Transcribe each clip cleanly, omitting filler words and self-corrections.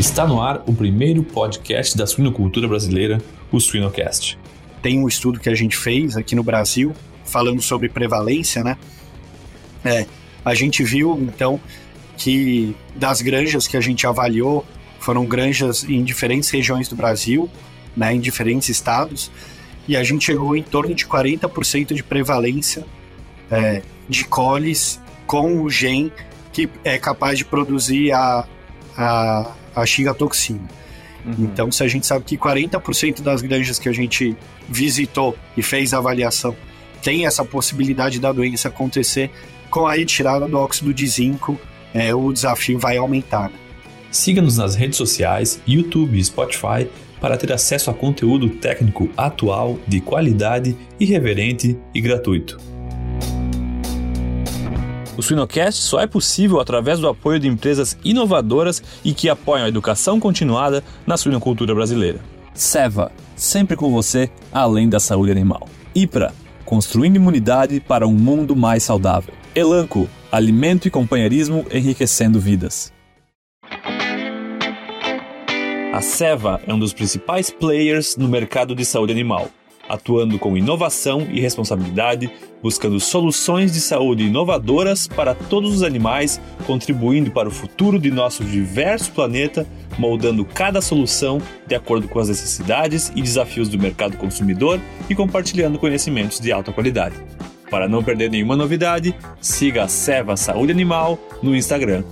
Está no ar o primeiro podcast da suinocultura brasileira, o Suinocast. Tem um estudo que a gente fez aqui no Brasil, falando sobre prevalência, né? A gente viu, então, que das granjas que a gente avaliou, foram granjas em diferentes regiões do Brasil, né, em diferentes estados, e a gente chegou em torno de 40% de prevalência de colis com o gene que é capaz de produzir a Shigatoxina. Uhum. Então, se a gente sabe que 40% das granjas que a gente visitou e fez a avaliação tem essa possibilidade da doença acontecer, com a retirada do óxido de zinco, o desafio vai aumentar. Siga-nos nas redes sociais, YouTube e Spotify para ter acesso a conteúdo técnico atual, de qualidade, irreverente e gratuito. O Suinocast só é possível através do apoio de empresas inovadoras e que apoiam a educação continuada na suinocultura brasileira. Ceva, sempre com você, além da saúde animal. IPRA, construindo imunidade para um mundo mais saudável. Elanco, alimento e companheirismo enriquecendo vidas. A Ceva é um dos principais players no mercado de saúde animal, atuando com inovação e responsabilidade, buscando soluções de saúde inovadoras para todos os animais, contribuindo para o futuro de nosso diverso planeta, moldando cada solução de acordo com as necessidades e desafios do mercado consumidor e compartilhando conhecimentos de alta qualidade. Para não perder nenhuma novidade, siga a Ceva Saúde Animal no Instagram,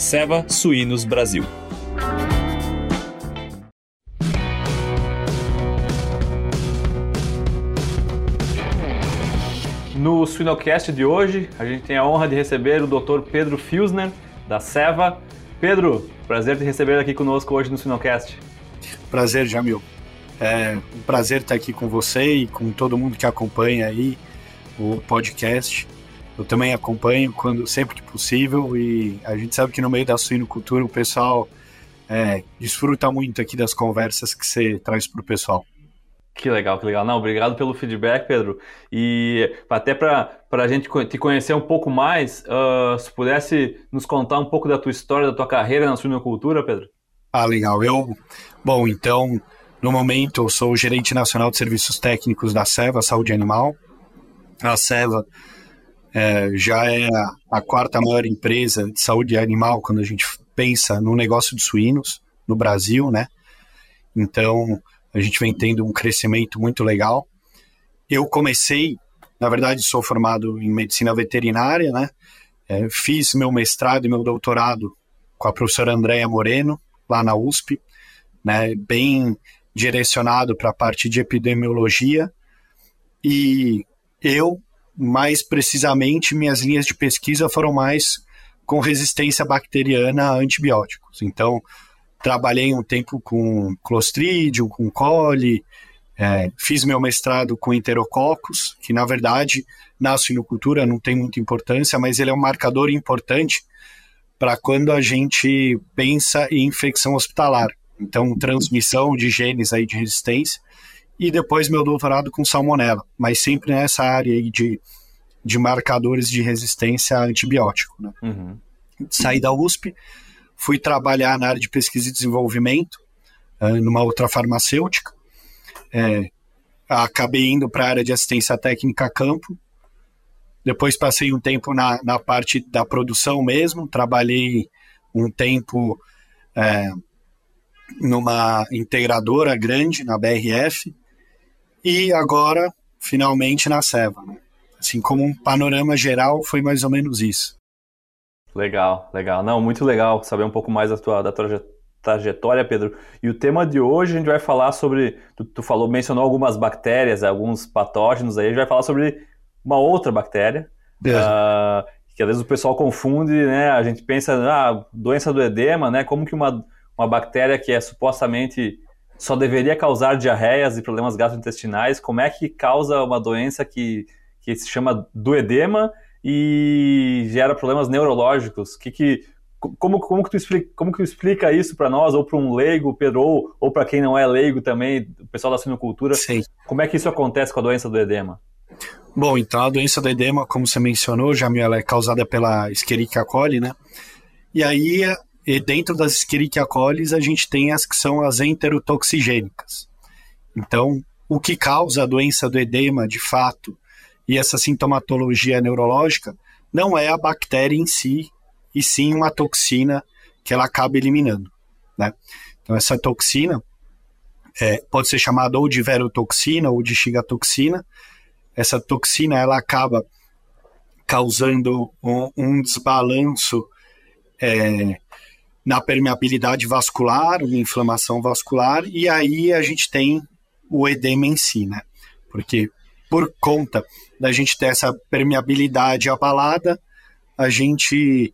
@ceva_suinos_brasil. No Suinocast de hoje, a gente tem a honra de receber o Dr. Pedro Filsner, da Ceva. Pedro, prazer te receber aqui conosco hoje no Suinocast. Prazer, Jamil. É um prazer estar aqui com você e com todo mundo que acompanha aí o podcast. Eu também acompanho sempre que possível e a gente sabe que no meio da suinocultura o pessoal desfruta muito aqui das conversas que você traz para o pessoal. Que legal. Não, obrigado pelo feedback, Pedro. E até para a gente te conhecer um pouco mais, se pudesse nos contar um pouco da tua história, da tua carreira na suinocultura, Pedro. Ah, legal. Então, no momento, eu sou o gerente nacional de serviços técnicos da Ceva Saúde Animal. A Ceva já é a quarta maior empresa de saúde animal quando a gente pensa no negócio de suínos no Brasil, né? Então, a gente vem tendo um crescimento muito legal. Eu comecei, na verdade, sou formado em medicina veterinária, né? Fiz meu mestrado e meu doutorado com a professora Andréia Moreno, lá na USP, né? Bem direcionado para a parte de epidemiologia. E eu, mais precisamente, minhas linhas de pesquisa foram mais com resistência bacteriana a antibióticos. Então, trabalhei um tempo com Clostridium, com Coli, fiz meu mestrado com Enterococcus, que na verdade na suinocultura não tem muita importância, mas ele é um marcador importante para quando a gente pensa em infecção hospitalar. Então, transmissão de genes aí de resistência. E depois meu doutorado com Salmonella, mas sempre nessa área aí de marcadores de resistência a antibiótico, né? Uhum. Saí da USP, fui trabalhar na área de pesquisa e desenvolvimento, numa outra farmacêutica. Acabei indo para a área de assistência técnica a campo. Depois passei um tempo na parte da produção mesmo. Trabalhei um tempo numa integradora grande, na BRF. E agora, finalmente, na Ceva, né? Assim como um panorama geral, foi mais ou menos isso. Legal. Não, muito legal saber um pouco mais da tua trajetória, Pedro. E o tema de hoje a gente vai falar sobre... Tu falou, mencionou algumas bactérias, alguns patógenos aí. A gente vai falar sobre uma outra bactéria. Que às vezes o pessoal confunde, né? A gente pensa, doença do edema, né? Como que uma bactéria que é supostamente... só deveria causar diarreias e problemas gastrointestinais. Como é que causa uma doença que se chama do edema... e gera problemas neurológicos. Como que tu explica isso para nós, ou para um leigo, Pedro, ou para quem não é leigo também, o pessoal da suinocultura? Sim. Como é que isso acontece com a doença do edema? Bom, então a doença do edema, como você mencionou, Jamil, ela é causada pela Escherichia coli, né? E aí E dentro das Escherichia coli, a gente tem as que são as enterotoxigênicas. Então, o que causa a doença do edema, de fato, e essa sintomatologia neurológica, não é a bactéria em si, e sim uma toxina que ela acaba eliminando, né? Então, essa toxina pode ser chamada ou de verotoxina ou de shigatoxina. Essa toxina, ela acaba causando um desbalanço na permeabilidade vascular, inflamação vascular, e aí a gente tem o edema em si, né? Porque por conta da gente ter essa permeabilidade abalada, a gente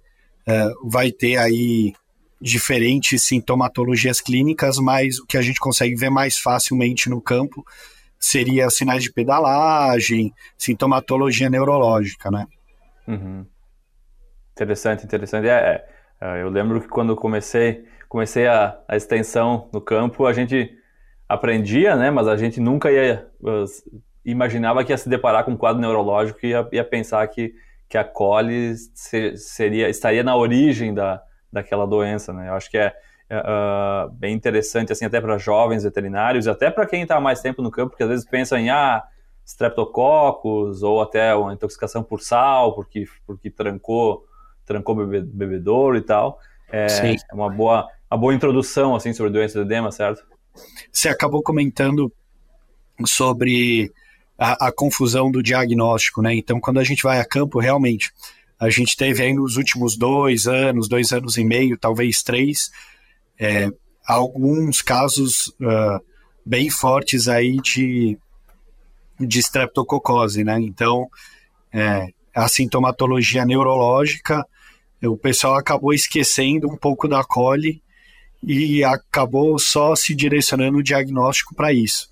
vai ter aí diferentes sintomatologias clínicas, mas o que a gente consegue ver mais facilmente no campo seria sinais de pedalagem, sintomatologia neurológica, né? Uhum. Interessante. Eu lembro que quando comecei a extensão no campo, a gente aprendia, né? Mas a gente nunca imaginava que ia se deparar com um quadro neurológico e ia pensar que a coli estaria na origem daquela doença, né? Eu acho que é bem interessante, assim, até para jovens veterinários e até para quem está há mais tempo no campo, porque às vezes pensam em streptococcus ou até uma intoxicação por sal, porque trancou bebedouro e tal. Sim. É uma boa introdução, assim, sobre doença de edema, certo? Você acabou comentando sobre a confusão do diagnóstico, né? Então, quando a gente vai a campo, realmente, a gente teve aí nos últimos 2 anos e meio, talvez 3, alguns casos bem fortes aí de streptococose, né? Então, a sintomatologia neurológica, o pessoal acabou esquecendo um pouco da coli e acabou só se direcionando o diagnóstico para isso.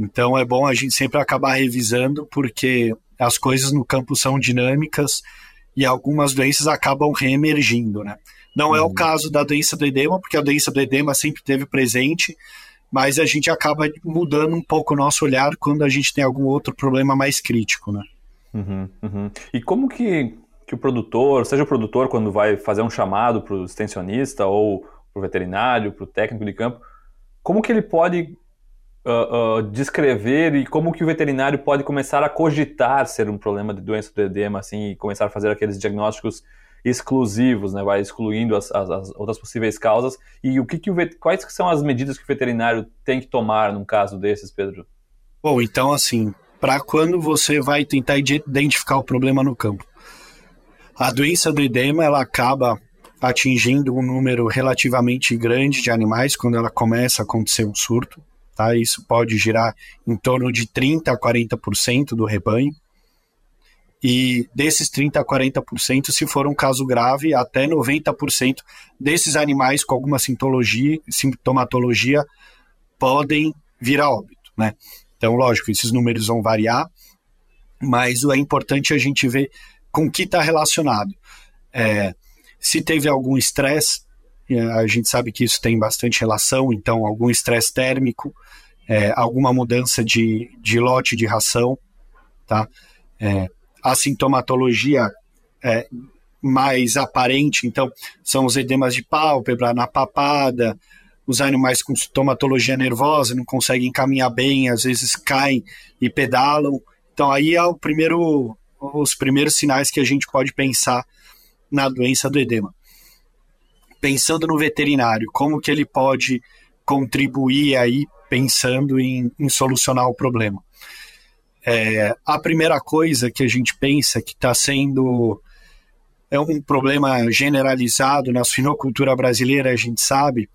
Então, é bom a gente sempre acabar revisando, porque as coisas no campo são dinâmicas e algumas doenças acabam reemergindo, né? Não é o caso da doença do edema, porque a doença do edema sempre esteve presente, mas a gente acaba mudando um pouco o nosso olhar quando a gente tem algum outro problema mais crítico, né? Uhum. E como que o produtor, seja o produtor quando vai fazer um chamado para o extensionista ou para o veterinário, para o técnico de campo, como que ele pode descrever e como que o veterinário pode começar a cogitar ser um problema de doença do edema, assim, e começar a fazer aqueles diagnósticos exclusivos, né? Vai excluindo as outras possíveis causas. E quais são as medidas que o veterinário tem que tomar num caso desses, Pedro? Bom, então, assim, para quando você vai tentar identificar o problema no campo, a doença do edema, ela acaba atingindo um número relativamente grande de animais quando ela começa a acontecer um surto. Tá, isso pode girar em torno de 30% a 40% do rebanho, e desses 30% a 40%, se for um caso grave, até 90% desses animais com alguma sintomatologia podem vir a óbito, né? Então, lógico, esses números vão variar, mas é importante a gente ver com que está relacionado. Se teve algum estresse, a gente sabe que isso tem bastante relação, então algum estresse térmico, alguma mudança de lote de ração, tá? A sintomatologia mais aparente, então, são os edemas de pálpebra, na papada, os animais com sintomatologia nervosa não conseguem caminhar bem, às vezes caem e pedalam. Então aí é os primeiros sinais que a gente pode pensar na doença do edema. Pensando no veterinário, como que ele pode contribuir aí pensando em solucionar o problema? A primeira coisa que a gente pensa que está sendo um problema generalizado na suinocultura brasileira, a gente sabe,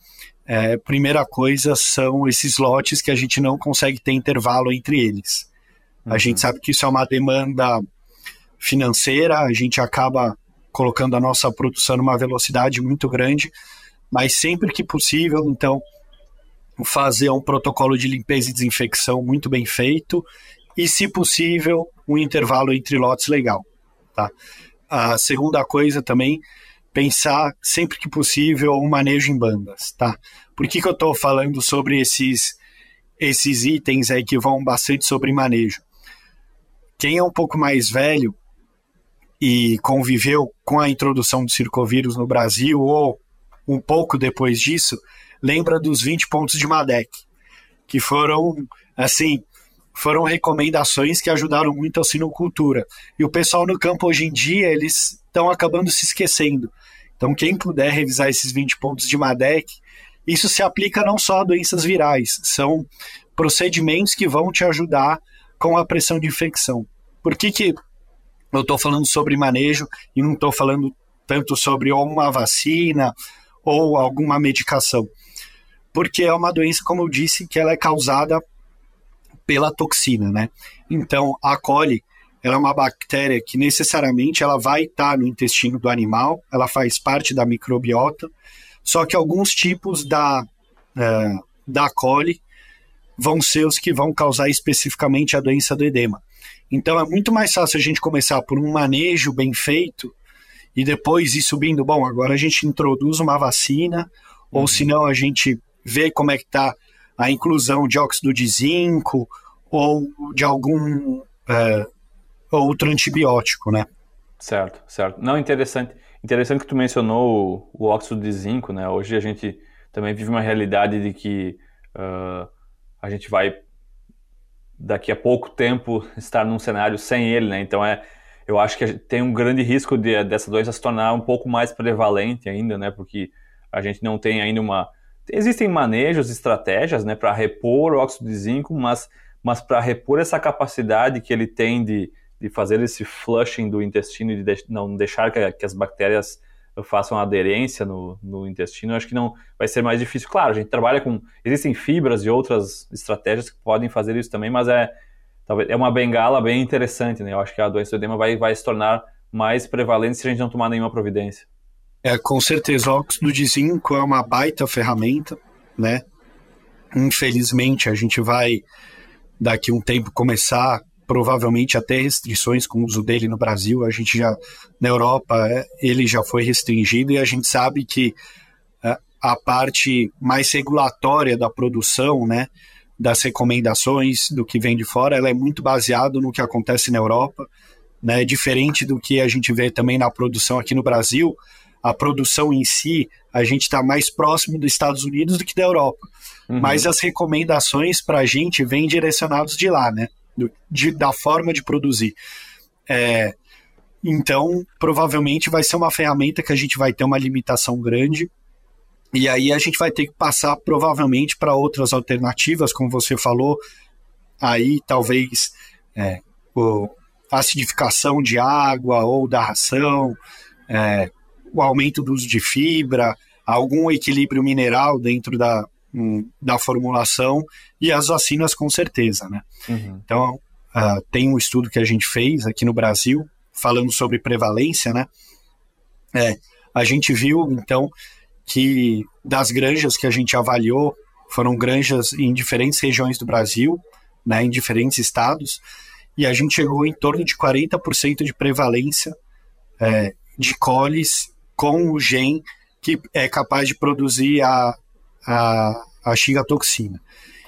primeira coisa são esses lotes que a gente não consegue ter intervalo entre eles. A gente sabe que isso é uma demanda financeira, a gente acaba colocando a nossa produção numa velocidade muito grande, mas sempre que possível, então, fazer um protocolo de limpeza e desinfecção muito bem feito e, se possível, um intervalo entre lotes legal, tá? A segunda coisa também, pensar sempre que possível um manejo em bandas, tá? Por que eu estou falando sobre esses itens aí que vão bastante sobre manejo? Quem é um pouco mais velho e conviveu com a introdução do circovírus no Brasil ou um pouco depois disso, lembra dos 20 pontos de Madec, que foram, assim, foram recomendações que ajudaram muito a sinocultura. E o pessoal no campo hoje em dia, eles estão acabando se esquecendo. Então, quem puder revisar esses 20 pontos de Madec, isso se aplica não só a doenças virais, são procedimentos que vão te ajudar com a pressão de infecção. Por que eu estou falando sobre manejo e não estou falando tanto sobre ou uma vacina ou alguma medicação? Porque é uma doença, como eu disse, que ela é causada pela toxina, né? Então, a coli, ela é uma bactéria que necessariamente ela vai estar no intestino do animal, ela faz parte da microbiota, só que alguns tipos da coli vão ser os que vão causar especificamente a doença do edema. Então, é muito mais fácil a gente começar por um manejo bem feito e depois ir subindo, bom, agora a gente introduz uma vacina, ou senão a gente vê como é que está a inclusão de óxido de zinco ou de algum outro antibiótico, né? Certo, certo. Não, interessante que tu mencionou o óxido de zinco, né? Hoje a gente também vive uma realidade de que a gente vai, daqui a pouco tempo, estar num cenário sem ele, né? Então, eu acho que tem um grande risco dessa doença se tornar um pouco mais prevalente ainda, né? Porque a gente não tem ainda uma... Existem manejos, estratégias, né, para repor o óxido de zinco, mas para repor essa capacidade que ele tem de fazer esse flushing do intestino e de não deixar que as bactérias façam aderência no intestino, acho que não vai ser mais difícil. Claro, a gente trabalha com... Existem fibras e outras estratégias que podem fazer isso também, mas é uma bengala bem interessante, né? Eu acho que a doença do edema vai se tornar mais prevalente se a gente não tomar nenhuma providência. É, com certeza, o óxido de zinco é uma baita ferramenta, né? Infelizmente, a gente vai, daqui a um tempo, começar provavelmente a ter restrições com o uso dele no Brasil. A gente já, na Europa, ele já foi restringido e a gente sabe que a parte mais regulatória da produção, né, das recomendações do que vem de fora, ela é muito baseada no que acontece na Europa, né? Diferente do que a gente vê também na produção aqui no Brasil. A produção em si, a gente está mais próximo dos Estados Unidos do que da Europa. Uhum. Mas as recomendações para a gente vêm direcionadas de lá, né? Da forma de produzir. Então, provavelmente vai ser uma ferramenta que a gente vai ter uma limitação grande. E aí a gente vai ter que passar, provavelmente, para outras alternativas, como você falou. Aí, talvez, a acidificação de água ou da ração... o aumento do uso de fibra, algum equilíbrio mineral dentro da formulação e as vacinas com certeza, né? Uhum. Então, tem um estudo que a gente fez aqui no Brasil, falando sobre prevalência, né? A gente viu, então, que das granjas que a gente avaliou, foram granjas em diferentes regiões do Brasil, né, em diferentes estados, e a gente chegou em torno de 40% de prevalência de colis com o gene que é capaz de produzir a Shigatoxina.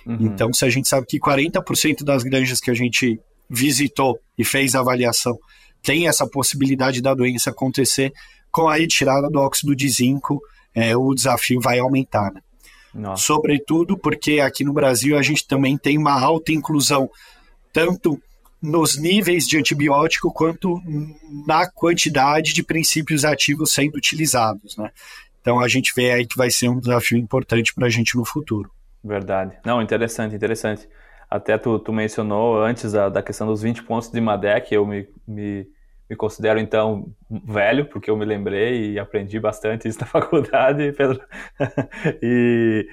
Uhum. Então, se a gente sabe que 40% das granjas que a gente visitou e fez a avaliação tem essa possibilidade da doença acontecer, com a retirada do óxido de zinco, o desafio vai aumentar, né? Sobretudo porque aqui no Brasil a gente também tem uma alta inclusão, tanto nos níveis de antibiótico quanto na quantidade de princípios ativos sendo utilizados, né? Então a gente vê aí que vai ser um desafio importante para a gente no futuro. Verdade. Não, interessante. Até tu mencionou antes da questão dos 20 pontos de Madec, eu me considero então velho, porque eu me lembrei e aprendi bastante isso na faculdade, Pedro. E...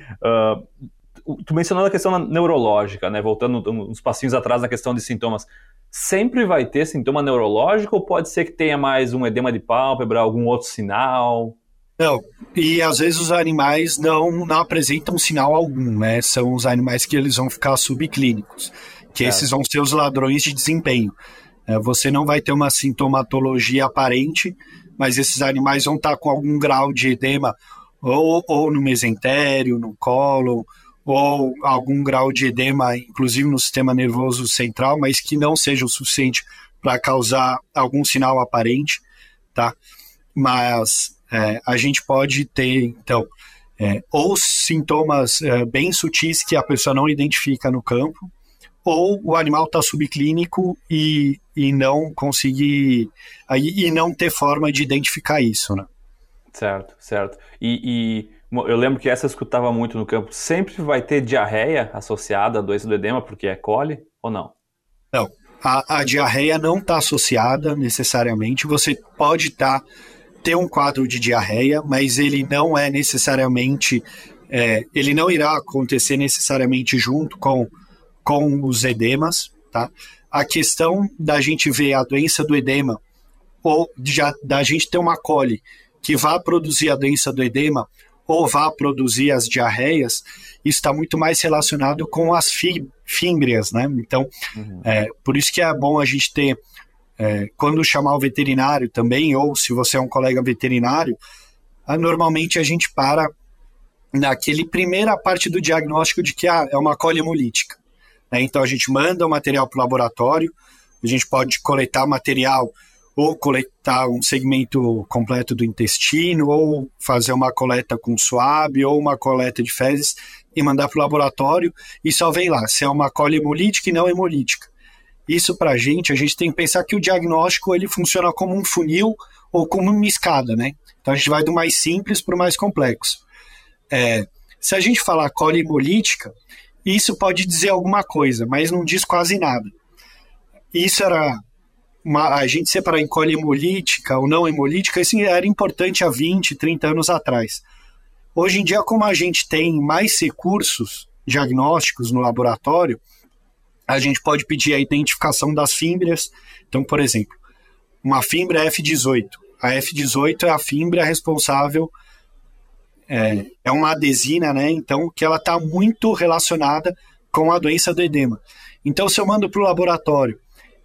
tu mencionou a questão neurológica, né? Voltando uns passinhos atrás na questão de sintomas. Sempre vai ter sintoma neurológico ou pode ser que tenha mais um edema de pálpebra, algum outro sinal? Não, e às vezes os animais não apresentam sinal algum, né? São os animais que eles vão ficar subclínicos, que esses vão ser os ladrões de desempenho. Você não vai ter uma sintomatologia aparente, mas esses animais vão estar com algum grau de edema ou no mesentério, no cólon, ou algum grau de edema, inclusive no sistema nervoso central, mas que não seja o suficiente para causar algum sinal aparente, tá? Mas a gente pode ter, então, ou sintomas bem sutis que a pessoa não identifica no campo, ou o animal está subclínico e não conseguir, e não ter forma de identificar isso, né? Certo, certo. E eu lembro que essa eu escutava muito no campo. Sempre vai ter diarreia associada à doença do edema, porque é coli, ou não? Não, a diarreia não está associada necessariamente. Você pode ter um quadro de diarreia, mas ele não é necessariamente, ele não irá acontecer necessariamente junto com os edemas, tá? A questão da gente ver a doença do edema, ou da gente ter uma coli que vá produzir a doença do edema, ou vá produzir as diarreias, isso está muito mais relacionado com as fímbrias, né? Então, por isso que é bom a gente ter, quando chamar o veterinário também, ou se você é um colega veterinário, normalmente a gente para naquele primeira parte do diagnóstico de que é uma coli hemolítica. Então, a gente manda o material para o laboratório, a gente pode coletar material ou coletar um segmento completo do intestino, ou fazer uma coleta com suave, ou uma coleta de fezes e mandar para o laboratório, e só vem lá se é uma coli hemolítica e não hemolítica. Isso para a gente tem que pensar que o diagnóstico ele funciona como um funil ou como uma escada, né? Então, a gente vai do mais simples para o mais complexo. Se a gente falar coli hemolítica, isso pode dizer alguma coisa, mas não diz quase nada. Isso era... a gente separar em coli hemolítica ou não hemolítica, isso era importante há 20, 30 anos atrás. Hoje em dia, como a gente tem mais recursos diagnósticos no laboratório, a gente pode pedir a identificação das fímbrias. Então, por exemplo, uma fímbria F18. A F18 é a fímbria responsável... É uma adesina, né? Então, que ela está muito relacionada com a doença do edema. Então, se eu mando para o laboratório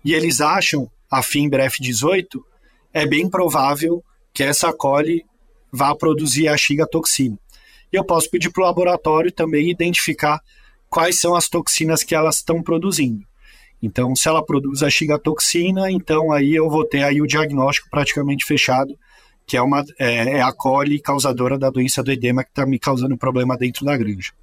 e eles acham a fímbria F18, é bem provável que essa coli vá produzir a Shigatoxina. E eu posso pedir para o laboratório também identificar quais são as toxinas que elas estão produzindo. Então, se ela produz a Shigatoxina, então aí eu vou ter aí o diagnóstico praticamente fechado, que é a coli causadora da doença do edema que está me causando problema dentro da granja.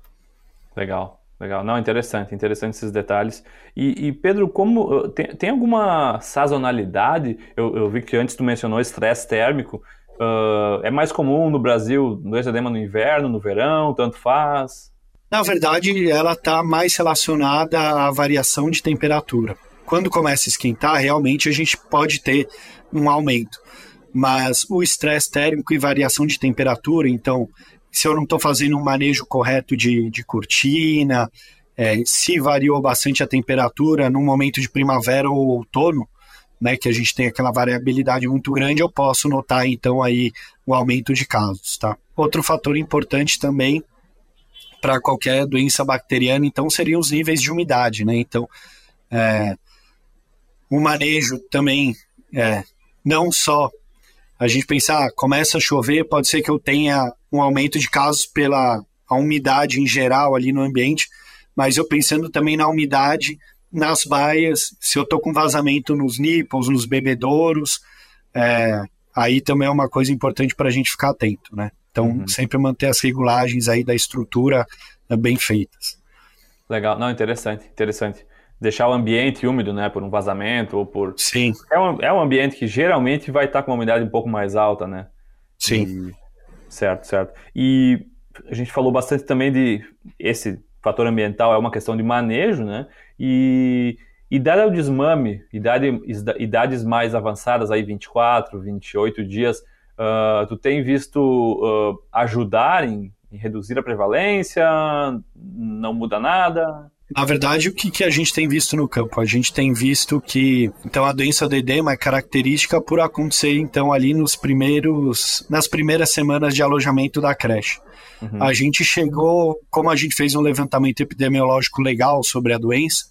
Legal, legal. Não, interessante esses detalhes. E Pedro, como tem alguma sazonalidade? Eu vi que antes tu mencionou estresse térmico. É mais comum no Brasil doença do edema no inverno, no verão, tanto faz? Na verdade, ela está mais relacionada à variação de temperatura. Quando começa a esquentar, realmente a gente pode ter um aumento. Mas o estresse térmico e variação de temperatura, então, se eu não estou fazendo um manejo correto de cortina, se variou bastante a temperatura num momento de primavera ou outono, né, que a gente tem aquela variabilidade muito grande, eu posso notar, então, aí o aumento de casos, tá? Outro fator importante também para qualquer doença bacteriana, então, seriam os níveis de umidade, né? Então, o manejo também, não só... A gente pensar, começa a chover, pode ser que eu tenha um aumento de casos pela umidade em geral ali no ambiente, mas eu pensando também na umidade, nas baias, se eu estou com vazamento nos nipples, nos bebedouros, aí também é uma coisa importante para a gente ficar atento, né? Então, sempre manter as regulagens aí da estrutura bem feitas. Legal, não, interessante. Deixar o ambiente úmido, né, por um vazamento ou por... Sim. É um ambiente que geralmente vai estar com uma umidade um pouco mais alta, né? Sim. Certo. E a gente falou bastante também de... Esse fator ambiental é uma questão de manejo, né? E idade ao desmame, idades mais avançadas, aí 24, 28 dias, tu tem visto ajudar em reduzir a prevalência? Não muda nada? Na verdade, o que a gente tem visto no campo? A gente tem visto que, então, a doença do edema é característica por acontecer, então, ali nas primeiras semanas de alojamento da creche. A gente chegou, como a gente fez um levantamento epidemiológico legal sobre a doença,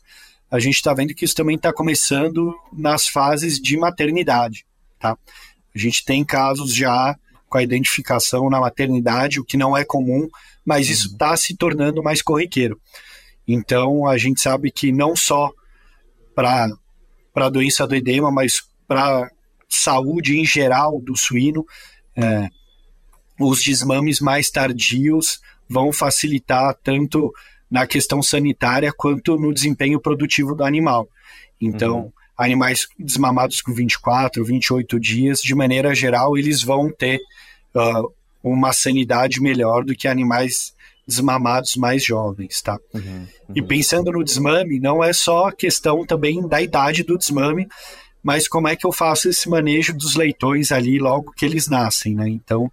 a gente está vendo que isso também está começando nas fases de maternidade, tá? A gente tem casos já com a identificação na maternidade, o que não é comum, mas isso está se tornando mais corriqueiro. Então, a gente sabe que não só para a doença do edema, mas para a saúde em geral do suíno, os desmames mais tardios vão facilitar tanto na questão sanitária quanto no desempenho produtivo do animal. Então, animais desmamados com 24, 28 dias, de maneira geral, eles vão ter uma sanidade melhor do que animais desmamados mais jovens, tá? E pensando no desmame, não é só a questão também da idade do desmame, mas como é que eu faço esse manejo dos leitões ali logo que eles nascem, né? Então,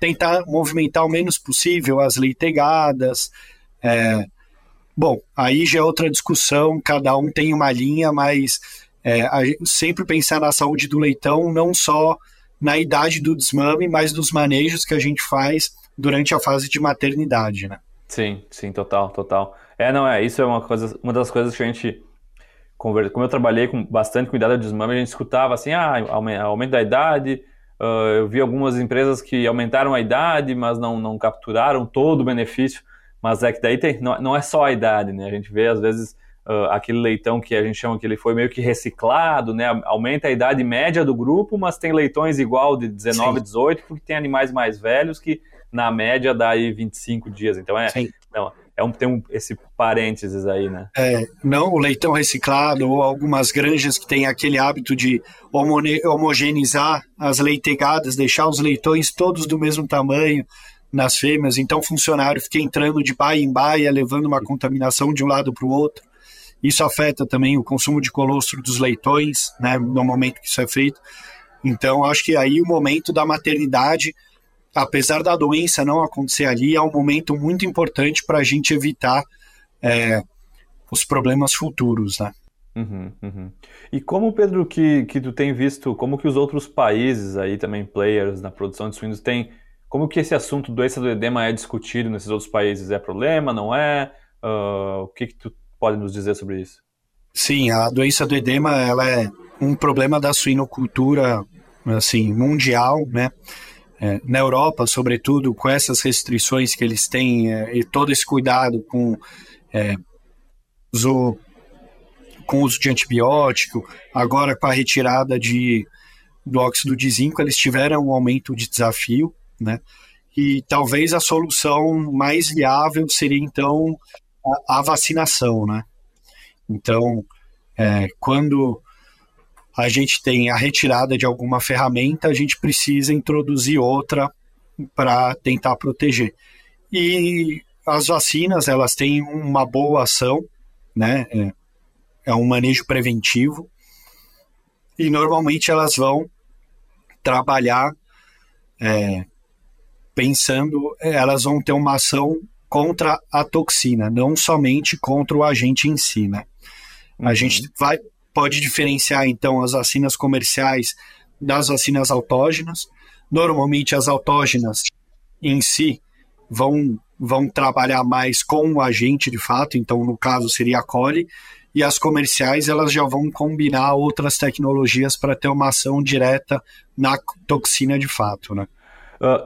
tentar movimentar o menos possível as leitegadas. Bom, aí já é outra discussão, cada um tem uma linha, mas sempre pensar na saúde do leitão, não só na idade do desmame, mas nos manejos que a gente faz durante a fase de maternidade, né? Sim, total. Isso é uma das coisas que a gente conversa. Como eu trabalhei bastante com idade de desmame, a gente escutava assim, aumento da idade. Eu vi algumas empresas que aumentaram a idade, mas não capturaram todo o benefício. Mas é que daí não é só a idade, né? A gente vê, às vezes, aquele leitão que a gente chama que ele foi meio que reciclado, né? Aumenta a idade média do grupo, mas tem leitões igual de 19, Sim. 18, porque tem animais mais velhos que, na média, dá aí 25 dias. Então, tem esse parênteses aí, né? O leitão reciclado ou algumas granjas que têm aquele hábito de homogeneizar as leitegadas, deixar os leitões todos do mesmo tamanho nas fêmeas, então o funcionário fica entrando de baia em baia, levando uma contaminação de um lado para o outro. Isso afeta também o consumo de colostro dos leitões, né, no momento que isso é feito. Então, acho que aí o momento da maternidade, apesar da doença não acontecer ali, é um momento muito importante para a gente evitar os problemas futuros, né? E como, Pedro, que tu tem visto, como que os outros países aí também, players na produção de suínos, têm, como que esse assunto doença do edema é discutido nesses outros países? É problema, não é? O que tu pode nos dizer sobre isso? Sim, a doença do edema, ela é um problema da suinocultura, assim, mundial, né? Na Europa, sobretudo, com essas restrições que eles têm e todo esse cuidado com o uso de antibiótico, agora com a retirada do óxido de zinco, eles tiveram um aumento de desafio, né? E talvez a solução mais viável seria, então, a vacinação, né? Então, quando a gente tem a retirada de alguma ferramenta, a gente precisa introduzir outra para tentar proteger. E as vacinas, elas têm uma boa ação, né? É um manejo preventivo e normalmente elas vão trabalhar pensando, elas vão ter uma ação contra a toxina, não somente contra o agente em si, né? A gente pode diferenciar, então, as vacinas comerciais das vacinas autógenas. Normalmente, as autógenas em si vão trabalhar mais com o agente, de fato. Então, no caso, seria a coli. E as comerciais, elas já vão combinar outras tecnologias para ter uma ação direta na toxina, de fato, né?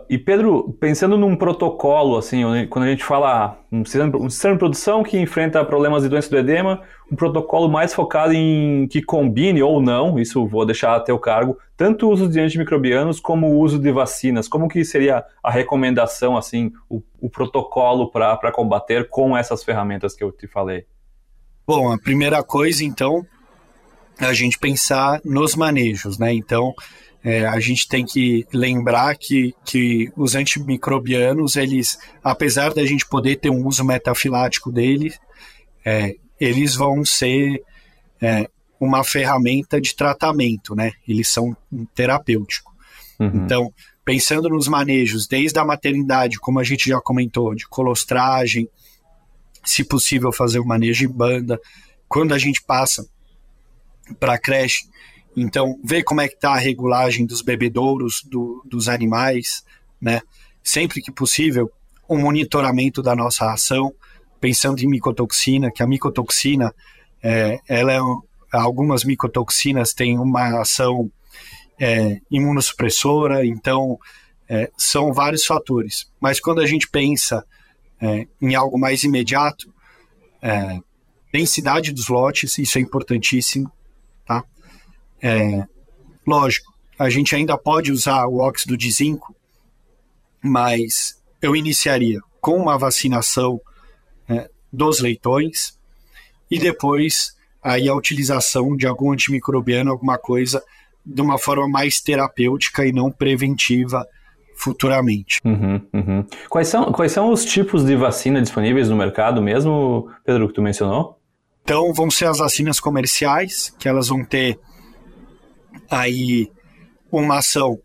E, Pedro, pensando num protocolo, assim, quando a gente fala um sistema de produção que enfrenta problemas de doença do edema, um protocolo mais focado em que combine ou não, isso vou deixar a teu cargo, tanto o uso de antimicrobianos como o uso de vacinas. Como que seria a recomendação, assim, o protocolo para combater com essas ferramentas que eu te falei? Bom, a primeira coisa, então, a gente pensar nos manejos, né? Então, a gente tem que lembrar que os antimicrobianos, eles, apesar da gente poder ter um uso metafilático deles, eles vão ser uma ferramenta de tratamento, né? Eles são um terapêutico. Então, pensando nos manejos, desde a maternidade, como a gente já comentou, de colostragem, se possível fazer o manejo em banda, quando a gente passa para a creche, então, ver como é que está a regulagem dos bebedouros, dos animais, né? Sempre que possível, um monitoramento da nossa ração, pensando em micotoxina, que a micotoxina, algumas micotoxinas têm uma ação imunossupressora, então, são vários fatores. Mas quando a gente pensa em algo mais imediato, densidade dos lotes, isso é importantíssimo. Lógico, A gente ainda pode usar o óxido de zinco, mas eu iniciaria com uma vacinação dos leitões e depois aí a utilização de algum antimicrobiano, alguma coisa, de uma forma mais terapêutica e não preventiva futuramente. Uhum. Quais são os tipos de vacina disponíveis no mercado mesmo, Pedro, que tu mencionou? Então, vão ser as vacinas comerciais, que elas vão ter aí uma ação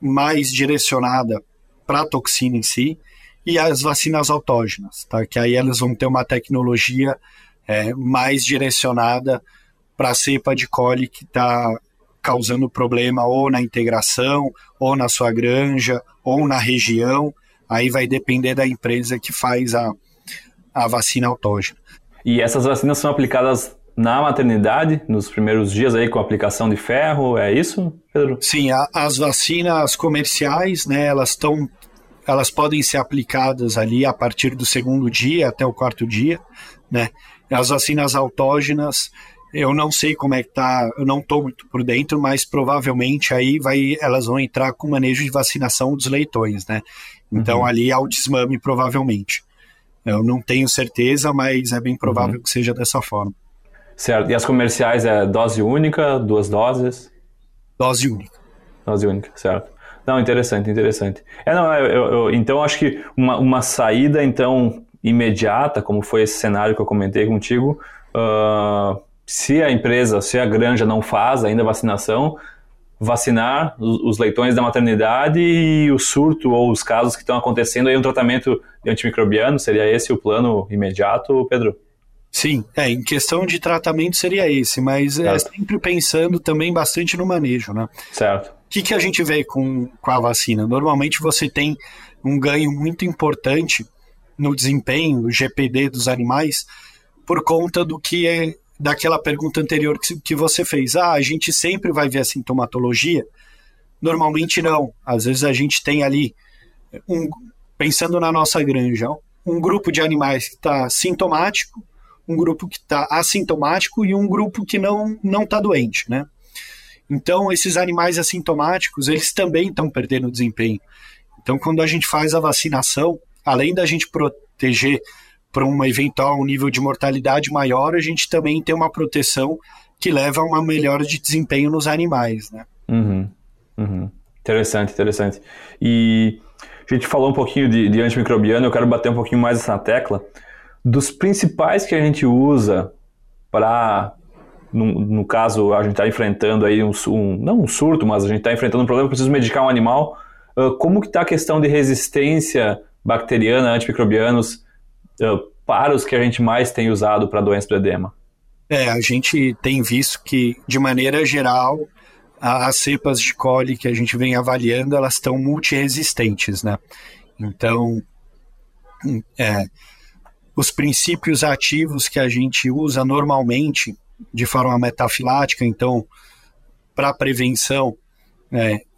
mais direcionada para a toxina em si, e as vacinas autógenas, tá? Que aí elas vão ter uma tecnologia mais direcionada para a cepa de coli que está causando problema ou na integração, ou na sua granja, ou na região. Aí vai depender da empresa que faz a vacina autógena. E essas vacinas são aplicadas na maternidade, nos primeiros dias aí com aplicação de ferro, é isso, Pedro? Sim, as vacinas comerciais, né, elas podem ser aplicadas ali a partir do segundo dia até o quarto dia, né? As vacinas autógenas, eu não sei como é que tá, eu não estou muito por dentro, mas provavelmente aí elas vão entrar com manejo de vacinação dos leitões, né? Então ali é o desmame provavelmente. Eu não tenho certeza, mas é bem provável que seja dessa forma. Certo. E as comerciais é dose única, duas doses? Dose única. Dose única, certo. Não, interessante. Então acho que uma saída então imediata, como foi esse cenário que eu comentei contigo, se a empresa, se a granja não faz ainda a vacinação, vacinar os leitões da maternidade e o surto ou os casos que estão acontecendo aí um tratamento antimicrobiano, seria esse o plano imediato, Pedro? Sim, em questão de tratamento seria esse, mas é sempre pensando também bastante no manejo, né? Certo. O que a gente vê com a vacina? Normalmente você tem um ganho muito importante no desempenho, o GPD dos animais, por conta do que é daquela pergunta anterior que você fez. A gente sempre vai ver a sintomatologia? Normalmente não. Às vezes a gente tem ali, pensando na nossa granja, um grupo de animais que está sintomático, um grupo que está assintomático e um grupo que não está doente, né? Então, esses animais assintomáticos, eles também estão perdendo desempenho. Então, quando a gente faz a vacinação, além da gente proteger para um eventual nível de mortalidade maior, a gente também tem uma proteção que leva a uma melhora de desempenho nos animais, né? Uhum. Interessante. E a gente falou um pouquinho de antimicrobiano, eu quero bater um pouquinho mais essa tecla. Dos principais que a gente usa para, no caso, a gente está enfrentando aí não um surto, mas a gente está enfrentando um problema, preciso medicar um animal, como que está a questão de resistência bacteriana a antimicrobianos para os que a gente mais tem usado para doença do edema? A gente tem visto que, de maneira geral, as cepas de coli que a gente vem avaliando, elas estão multiresistentes, né? Então, os princípios ativos que a gente usa normalmente de forma metafilática, então, para prevenção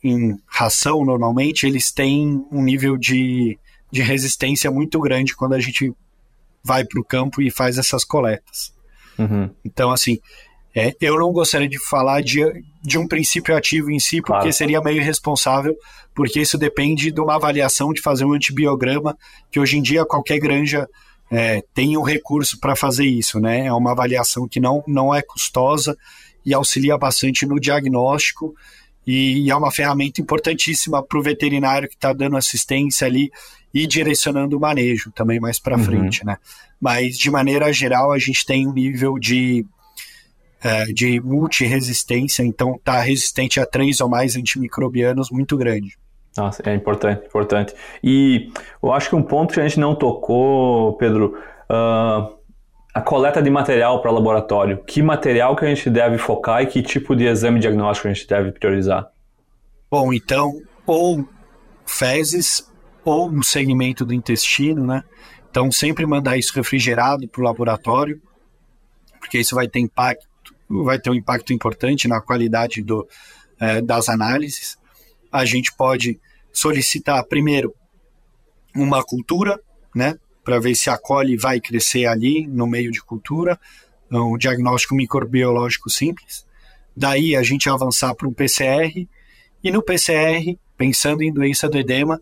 em ração, normalmente, eles têm um nível de resistência muito grande quando a gente vai para o campo e faz essas coletas. Então, assim, eu não gostaria de falar de um princípio ativo em si, porque seria meio irresponsável, porque isso depende de uma avaliação, de fazer um antibiograma, que hoje em dia qualquer granja tem um recurso para fazer isso, né? É uma avaliação que não é custosa e auxilia bastante no diagnóstico e é uma ferramenta importantíssima para o veterinário que está dando assistência ali e direcionando o manejo também mais para frente, né? Mas, de maneira geral, a gente tem um nível de multiresistência, então está resistente a 3 ou mais antimicrobianos muito grande. Nossa, é importante. E eu acho que um ponto que a gente não tocou, Pedro, a coleta de material para laboratório. Que material que a gente deve focar e que tipo de exame diagnóstico a gente deve priorizar? Bom, então, ou fezes ou um segmento do intestino, né? Então, sempre mandar isso refrigerado para o laboratório, porque isso vai ter um impacto importante na qualidade das análises. A gente pode solicitar primeiro uma cultura, né, para ver se a coli vai crescer ali no meio de cultura, um diagnóstico microbiológico simples. Daí a gente avançar para um PCR E no PCR, pensando em doença do edema,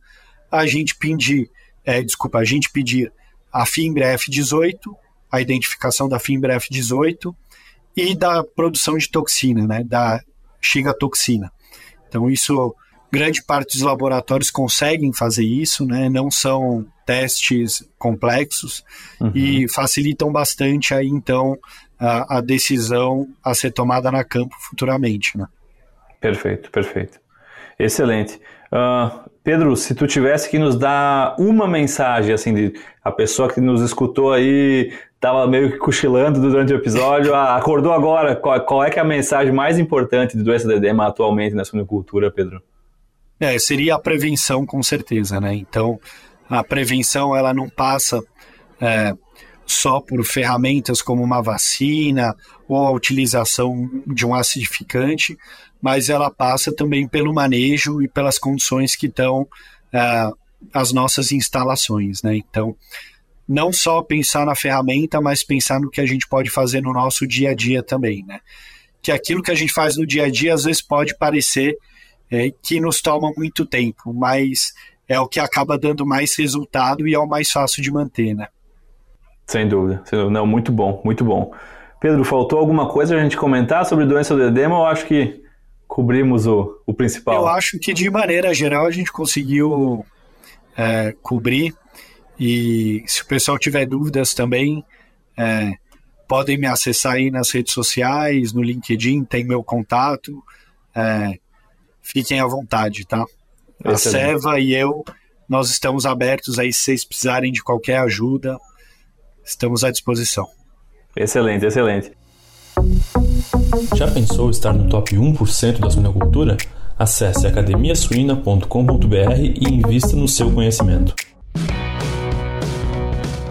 a gente pedir a FIMBREF 18, a identificação da FIMBREF 18 e da produção de toxina, né, da Shigatoxina. Então, isso, grande parte dos laboratórios conseguem fazer isso, né, não são testes complexos, uhum, e facilitam bastante aí, então, a decisão a ser tomada na campo futuramente, né? Perfeito, perfeito. Excelente. Pedro, se tu tivesse que nos dar uma mensagem, assim, de a pessoa que nos escutou aí, estava meio que cochilando durante o episódio, acordou agora, qual é que é a mensagem mais importante de doença de edema atualmente na suinocultura, Pedro? Seria a prevenção, com certeza, né? Então, a prevenção, ela não passa só por ferramentas como uma vacina ou a utilização de um acidificante, mas ela passa também pelo manejo e pelas condições que estão as nossas instalações, né? Então, não só pensar na ferramenta, mas pensar no que a gente pode fazer no nosso dia a dia também, né? Que aquilo que a gente faz no dia a dia, às vezes pode parecer que nos toma muito tempo, mas é o que acaba dando mais resultado e é o mais fácil de manter, né? Sem dúvida, sem dúvida. Não, muito bom, muito bom. Pedro, faltou alguma coisa a gente comentar sobre doença do edema? Eu acho que cobrimos o principal. Eu acho que, de maneira geral, a gente conseguiu cobrir, e se o pessoal tiver dúvidas também, podem me acessar aí nas redes sociais, no LinkedIn, tem meu contato, fiquem à vontade, tá? A Ceva e eu, nós estamos abertos aí, se vocês precisarem de qualquer ajuda, estamos à disposição. Excelente, excelente. Já pensou estar no top 1% da suinocultura? Acesse academiasuina.com.br e invista no seu conhecimento.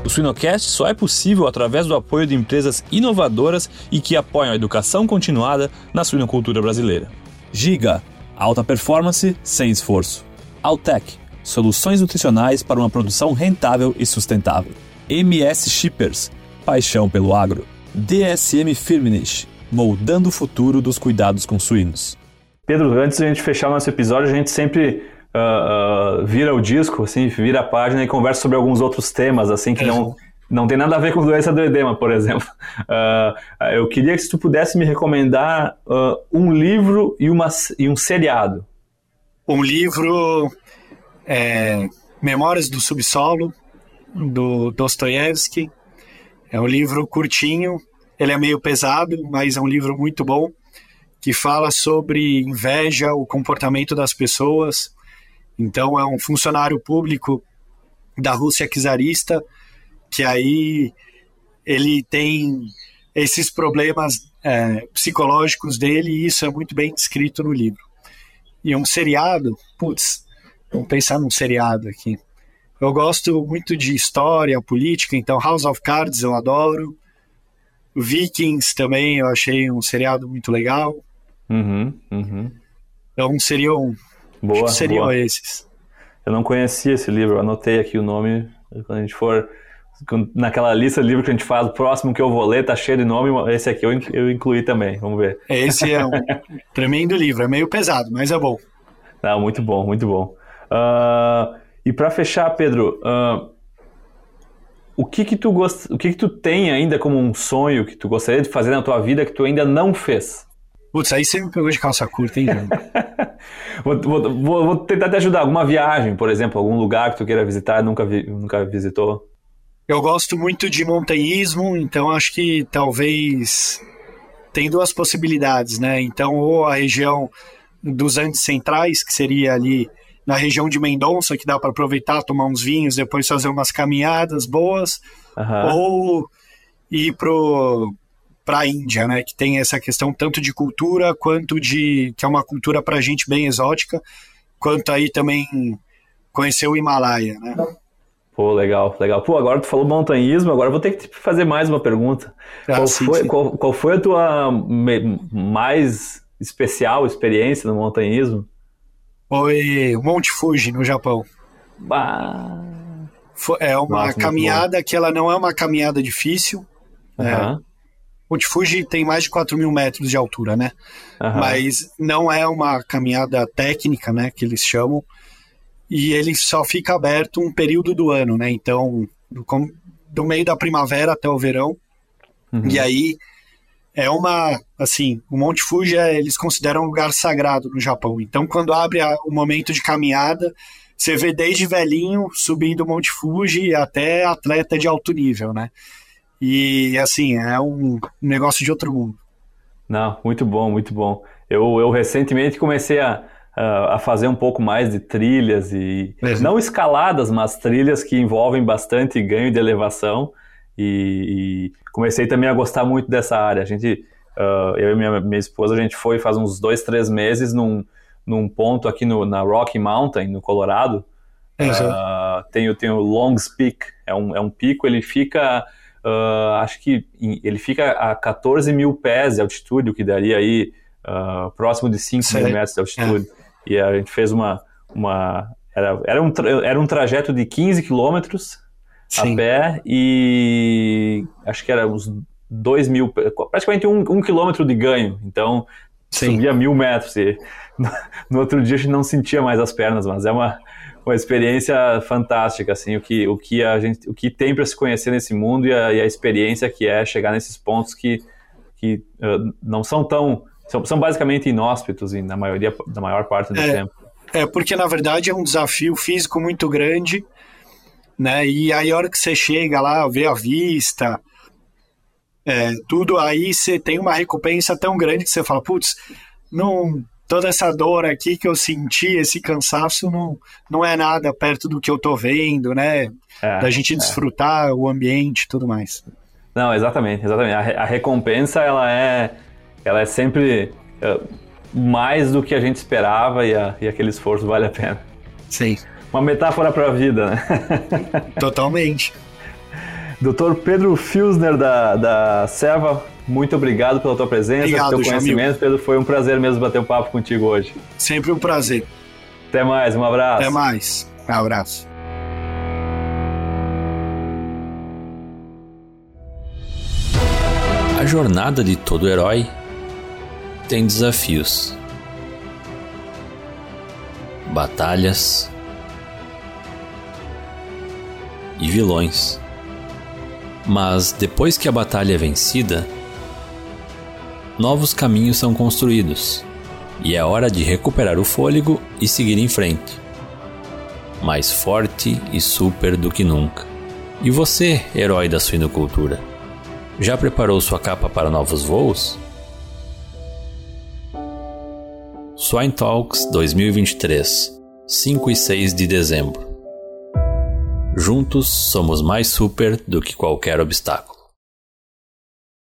O Suinocast só é possível através do apoio de empresas inovadoras e que apoiam a educação continuada na suinocultura brasileira. Giga, alta performance sem esforço. Alltech, soluções nutricionais para uma produção rentável e sustentável. MS Shippers, paixão pelo agro. DSM Firminich, moldando o futuro dos cuidados com suínos. Pedro, antes da gente fechar o nosso episódio, a gente sempre vira o disco, assim, vira a página e conversa sobre alguns outros temas, assim, que não tem nada a ver com doença do edema, por exemplo. Eu queria que se tu pudesse me recomendar um livro e um seriado. Um livro é Memórias do Subsolo, do Dostoiévski. É um livro curtinho, ele é meio pesado, mas é um livro muito bom, que fala sobre inveja, o comportamento das pessoas. Então, é um funcionário público da Rússia czarista, que aí ele tem esses problemas psicológicos dele, e isso é muito bem descrito no livro. E um seriado, vamos pensar num seriado aqui. Eu gosto muito de história, política, então House of Cards eu adoro. Vikings também eu achei um seriado muito legal. Uhum, uhum. Então seriam esses. Eu não conhecia esse livro, eu anotei aqui o nome. Quando a gente for naquela lista de livro que a gente faz, o próximo que eu vou ler tá cheio de nome, esse aqui eu incluí também, vamos ver. Esse é um tremendo livro, é meio pesado, mas é bom. Ah, muito bom, muito bom. E para fechar, Pedro, o que tu tem ainda como um sonho que tu gostaria de fazer na tua vida que tu ainda não fez? Aí você me pegou de calça curta, hein, gente? vou tentar te ajudar. Alguma viagem, por exemplo, algum lugar que tu queira visitar e nunca visitou? Eu gosto muito de montanhismo, então acho que talvez tem duas possibilidades, né? Então, ou a região dos Andes Centrais, que seria ali na região de Mendoza, que dá para aproveitar, tomar uns vinhos, depois fazer umas caminhadas boas, uhum, ou ir para a Índia, né, que tem essa questão tanto de cultura, quanto de, que é uma cultura para a gente bem exótica, quanto aí também conhecer o Himalaia, né. Pô, legal, legal. Pô, agora tu falou montanhismo, agora eu vou ter que te fazer mais uma pergunta. Qual foi a tua mais especial experiência no montanhismo? Foi Monte Fuji, no Japão. É uma caminhada que ela não é uma caminhada difícil. Uhum. É, Monte Fuji tem mais de 4 mil metros de altura, né? Uhum. Mas não é uma caminhada técnica, né, que eles chamam, e ele só fica aberto um período do ano, né? Então, do meio da primavera até o verão, uhum. E aí é uma, assim, o Monte Fuji eles consideram um lugar sagrado no Japão. Então, quando abre o momento de caminhada, você vê desde velhinho subindo o Monte Fuji até atleta de alto nível, né? E, assim, é um negócio de outro mundo. Não, muito bom, muito bom. Eu recentemente comecei a fazer um pouco mais de trilhas, e não escaladas, mas trilhas que envolvem bastante ganho de elevação. E comecei também a gostar muito dessa área. A gente, eu e minha esposa, a gente foi faz uns 2-3 meses num ponto aqui na Rocky Mountain, no Colorado. Tem o Longs Peak, é um pico, ele fica... acho que ele fica a 14 mil pés de altitude, o que daria aí próximo de 5 mil metros de altitude. E a gente fez era um trajeto de 15 quilômetros a pé, e acho que era uns 2 mil, praticamente um quilômetro de ganho. Então, subia 1.000 metros e no outro dia a gente não sentia mais as pernas, mas é uma experiência fantástica, assim, o que tem para se conhecer nesse mundo, e a experiência que é chegar nesses pontos que não são tão... São basicamente inóspitos na maior parte do tempo. É, porque, na verdade, é um desafio físico muito grande, né? E aí, a hora que você chega lá, vê a vista, tudo, aí você tem uma recompensa tão grande que você fala, putz, não... Toda essa dor aqui que eu senti, esse cansaço, não é nada perto do que eu tô vendo, né? Da gente desfrutar o ambiente e tudo mais. Não, exatamente. A recompensa, ela é sempre mais do que a gente esperava, e aquele esforço vale a pena. Sim. Uma metáfora para a vida, né? Totalmente. Dr. Pedro Filsner, da Ceva, muito obrigado pela tua presença, pelo teu conhecimento, Pedro. Foi um prazer mesmo bater um papo contigo hoje. Sempre um prazer. Até mais, um abraço. Até mais, um abraço. A jornada de todo herói tem desafios, batalhas e vilões. Mas depois que a batalha é vencida, novos caminhos são construídos, e é hora de recuperar o fôlego e seguir em frente, mais forte e super do que nunca. E você, herói da suinocultura, já preparou sua capa para novos voos? Swine Talks 2023, 5 e 6 de dezembro. Juntos somos mais super do que qualquer obstáculo.